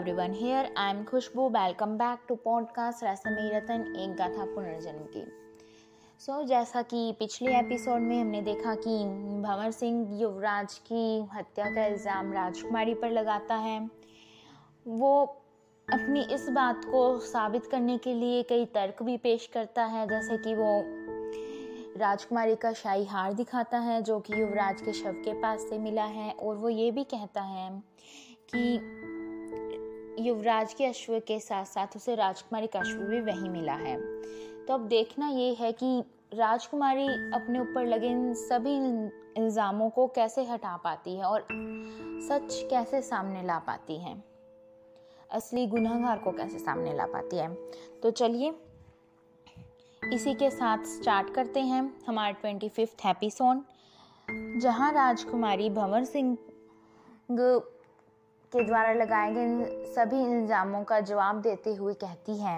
Everyone, here I am Khushbu. Welcome back to podcast Rasmai Ratan, एक गाथा पुनर्जन्म की। सो जैसा कि पिछले एपिसोड में हमने देखा कि भंवर सिंह युवराज की हत्या का इल्ज़ाम राजकुमारी पर लगाता है। वो अपनी इस बात को साबित करने के लिए कई तर्क भी पेश करता है, जैसे कि वो राजकुमारी का शाही हार दिखाता है जो कि युवराज के शव के पास से मिला है, और वो ये भी कहता है कि युवराज के अश्व के साथ साथ उसे राजकुमारी का अश्व भी वहीं मिला है। तो अब देखना ये है कि राजकुमारी अपने ऊपर लगे इन सभी इल्ज़ामों को कैसे हटा पाती है और सच कैसे सामने ला पाती है, असली गुनहगार को कैसे सामने ला पाती है। तो चलिए इसी के साथ स्टार्ट करते हैं हमारा 25वां एपिसोड, जहाँ राजकुमारी भंवर सिंह के द्वारा लगाए गए सभी इल्ज़ामों का जवाब देते हुए कहती है,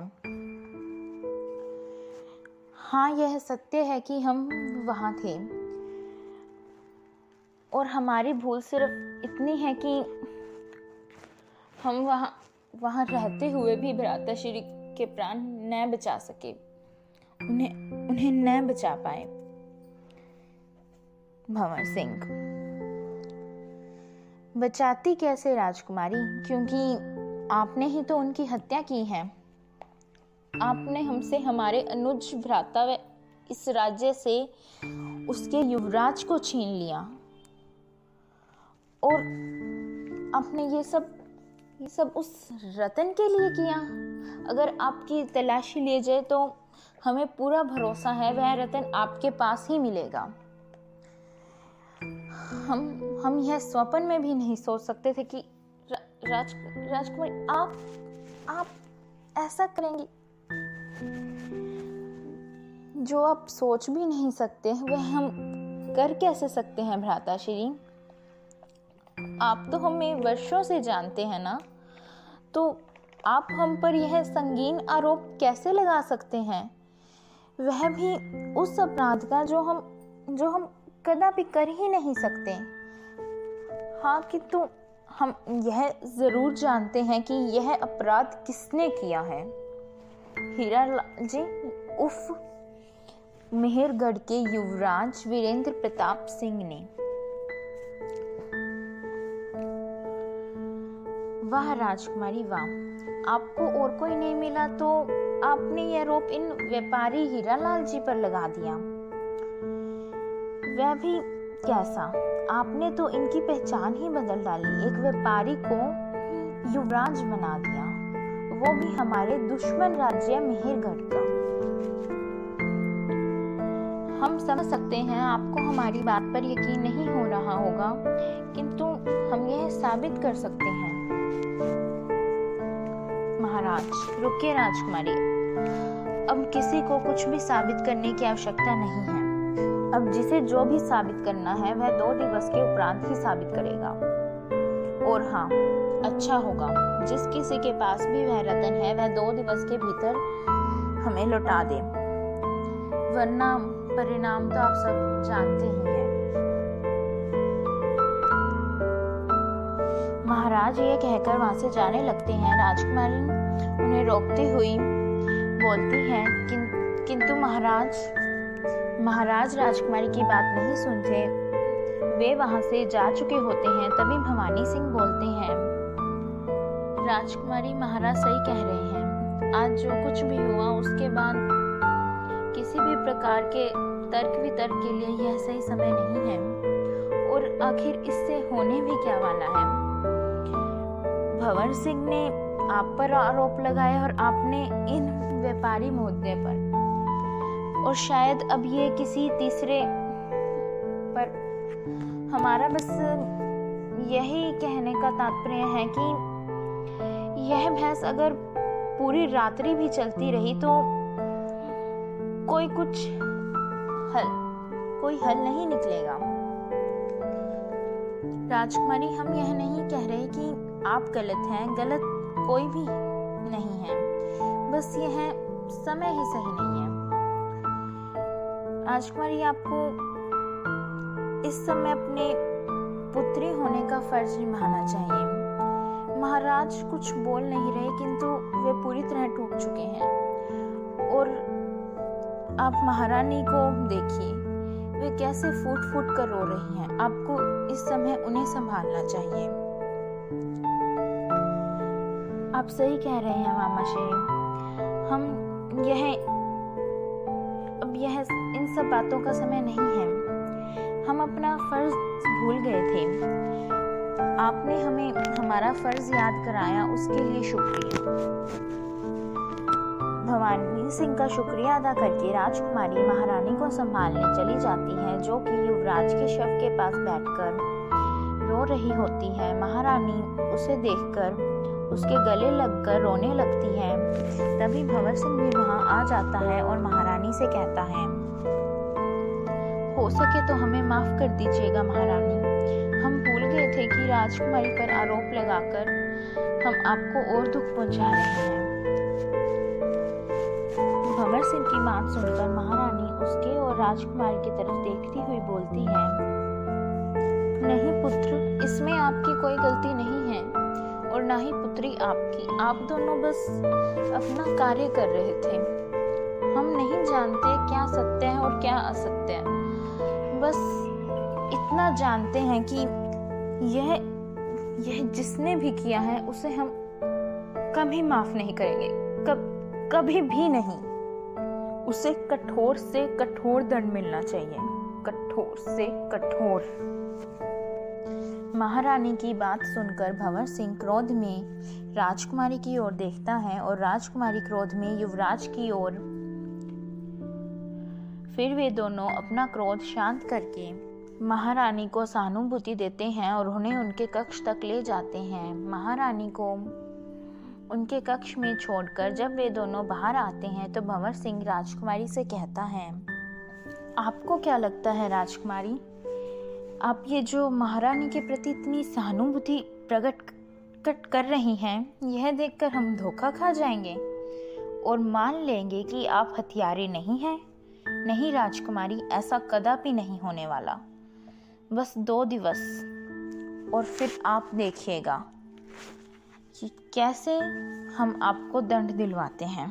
हाँ यह सत्य है कि हम वहाँ थे और हमारी भूल सिर्फ इतनी है कि हम वहाँ रहते हुए भी भ्राता श्री के प्राण न बचा सके, उन्हें न बचा पाए। भंवर सिंह, बचाती कैसे राजकुमारी, क्योंकि आपने ही तो उनकी हत्या की है। आपने हमसे हमारे अनुज भ्राता व इस राज्य से उसके युवराज को छीन लिया, और आपने ये सब उस रतन के लिए किया। अगर आपकी तलाशी ले जाए तो हमें पूरा भरोसा है वह रतन आपके पास ही मिलेगा। हम यह स्वप्न में भी नहीं सोच सकते थे कि राजकुमारी आप ऐसा करेंगी। जो आप सोच भी नहीं सकते वह हम कर कैसे सकते हैं भ्राता श्री। आप तो हमें वर्षों से जानते हैं ना, तो आप हम पर यह संगीन आरोप कैसे लगा सकते हैं, वह भी उस अपराध का जो हम कदापि कर ही नहीं सकते। हाँ किंतु हम यह जरूर जानते हैं कि यह अपराध किसने किया है। हीरा जी उफ मेहरगढ़ के युवराज वीरेंद्र प्रताप सिंह ने। वाह राजकुमारी वाह, आपको और कोई नहीं मिला तो आपने यह आरोप इन व्यापारी हीरालाल जी पर लगा दिया, वह भी कैसा। आपने तो इनकी पहचान ही बदल डाली, एक व्यापारी को युवराज बना दिया, वो भी हमारे दुश्मन राज्य मेहरगढ़ का। हम समझ सकते हैं आपको हमारी बात पर यकीन नहीं हो रहा होगा, किंतु हम यह साबित कर सकते हैं। महाराज रुकिए राजकुमारी, अब किसी को कुछ भी साबित करने की आवश्यकता नहीं है। अब जिसे जो भी साबित करना है वह 2 दिवस के उपरांत ही साबित करेगा। और हाँ अच्छा होगा, जिस किसी के पास भी वह रतन है वह 2 दिवस के भीतर हमें लौटा दे, वरना परिणाम तो आप सब जानते ही हैं। महाराज ये कहकर वहां से जाने लगते हैं। राजकुमारी उन्हें रोकती हुई बोलती है, किंतु महाराज राजकुमारी की बात नहीं सुनते, वे वहां से जा चुके होते हैं। तभी भवानी सिंह बोलते हैं, राजकुमारी महाराज सही कह रहे हैं। आज जो कुछ भी हुआ उसके बाद किसी भी प्रकार के तर्क वितर्क के लिए यह सही समय नहीं है, और आखिर इससे होने भी क्या वाला है। भंवर सिंह ने आप पर आरोप लगाए और आपने इन व्यापारी मुद्दे पर, और शायद अब ये किसी तीसरे पर। हमारा बस यही कहने का तात्पर्य है कि यह बहस अगर पूरी रात्रि भी चलती रही तो कोई हल नहीं निकलेगा। राजकुमारी हम यह नहीं कह रहे कि आप गलत हैं, गलत कोई भी नहीं है, बस यह समय ही सही नहीं है। राजकुमारी आपको इस समय अपने पुत्री होने का फर्ज निभाना चाहिए। महाराज कुछ बोल नहीं रहे, किंतु वे पूरी तरह टूट चुके हैं। और आप महारानी को देखिए, वे कैसे फूट फूट कर रो रही हैं। आपको इस समय उन्हें संभालना चाहिए। आप सही कह रहे हैं मामा श्री, हम अब यह इन सब बातों का समय नहीं है। हम अपना फर्ज भूल गए थे। आपने हमें हमारा फर्ज याद कराया, उसके लिए शुक्रिया। भवानी सिंह का शुक्रिया अदा करके राजकुमारी महारानी को संभालने चली जाती है, जो कि युवराज के शव के पास बैठकर रो रही होती है। महारानी उसे देखकर उसके गले लगकर रोने लगती है। तभी भंवर सिंह भी वहां आ जाता है और महारानी से कहता है, हो सके तो हमें माफ कर दीजिएगा महारानी, गए थे कि राजकुमारी पर आरोप लगाकर हम आपको और दुख पहुंचा रहे हैं। भंवर सिंह की बात सुनकर महारानी उसके और राजकुमार की तरफ देखती हुई बोलती है, नहीं पुत्र, इसमें आपकी कोई गलती नहीं है और ना ही पुत्री आपकी। आप दोनों बस अपना कार्य कर रहे थे। हम नहीं जानते क्या सत्य है और क्या असत्य है, बस इतना जानते हैं कि यह जिसने भी किया है उसे हम कभी माफ नहीं करेंगे, कभी भी नहीं। उसे कठोर से कठोर दंड मिलना चाहिए, कठोर से कठोर। महारानी की बात सुनकर भंवर सिंह क्रोध में राजकुमारी की ओर देखता है और राजकुमारी क्रोध में युवराज की ओर। फिर वे दोनों अपना क्रोध शांत करके महारानी को सहानुभूति देते हैं और उन्हें उनके कक्ष तक ले जाते हैं। महारानी को उनके कक्ष में छोड़कर जब वे दोनों बाहर आते हैं तो भंवर सिंह राजकुमारी से कहता है, आपको क्या लगता है राजकुमारी, आप ये जो महारानी के प्रति इतनी सहानुभूति प्रकट कर रही हैं, यह देखकर हम धोखा खा जाएंगे और मान लेंगे कि आप हथियारे नहीं हैं? नहीं राजकुमारी, ऐसा कदापि नहीं होने वाला। बस 2 दिवस और फिर आप देखिएगा कि कैसे हम आपको दंड दिलवाते हैं।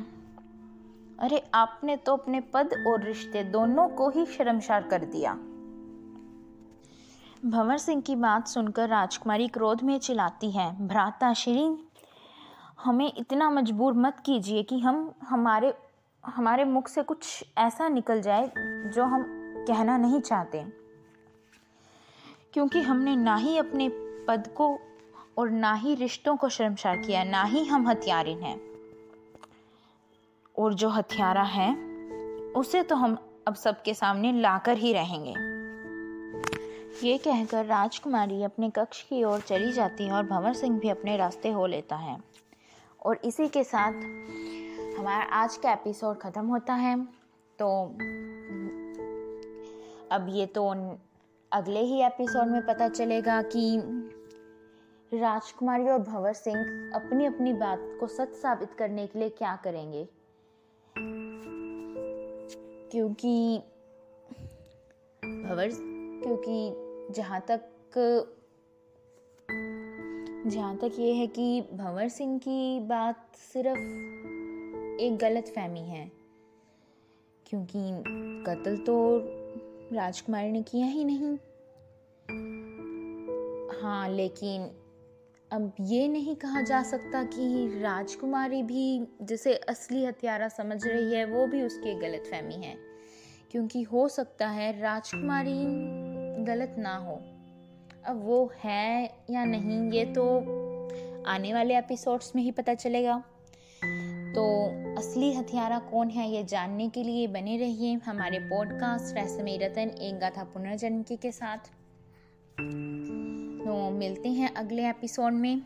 अरे आपने तो अपने पद और रिश्ते दोनों को ही शर्मसार कर दिया। भंवर सिंह की बात सुनकर राजकुमारी क्रोध में चिल्लाती है, भ्राता श्री, हमें इतना मजबूर मत कीजिए कि हमारे मुख से कुछ ऐसा निकल जाए जो हम कहना नहीं चाहते, क्योंकि हमने ना ही अपने पद को और ना ही रिश्तों को शर्मसार किया, ना ही हम हथियारे हैं। और जो हथियारा है उसे तो हम अब सबके सामने लाकर ही रहेंगे। ये कहकर राजकुमारी अपने कक्ष की ओर चली जाती है और भंवर सिंह भी अपने रास्ते हो लेता है। और इसी के साथ हमारा आज का एपिसोड ख़त्म होता है। तो अब ये तो अगले ही एपिसोड में पता चलेगा कि राजकुमारी और भंवर सिंह अपनी अपनी बात को सच साबित करने के लिए क्या करेंगे, क्योंकि जहाँ तक ये है कि भंवर सिंह की बात सिर्फ एक गलतफहमी है, क्योंकि कत्ल तो राजकुमारी ने किया ही नहीं। हाँ, लेकिन अब ये नहीं कहा जा सकता कि राजकुमारी भी जिसे असली हत्यारा समझ रही है वो भी उसकी गलतफहमी है, क्योंकि हो सकता है राजकुमारी गलत ना हो। अब वो है या नहीं ये तो आने वाले एपिसोड्स में ही पता चलेगा। तो असली हथियारा कौन है ये जानने के लिए बने रहिए हमारे पॉडकास्ट रहस्यमयी रतन एक गाथा पुनर्जन्म के साथ। तो मिलते हैं अगले एपिसोड में,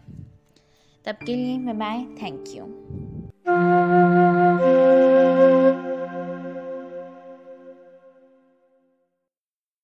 तब के लिए बाय बाय, थैंक यू।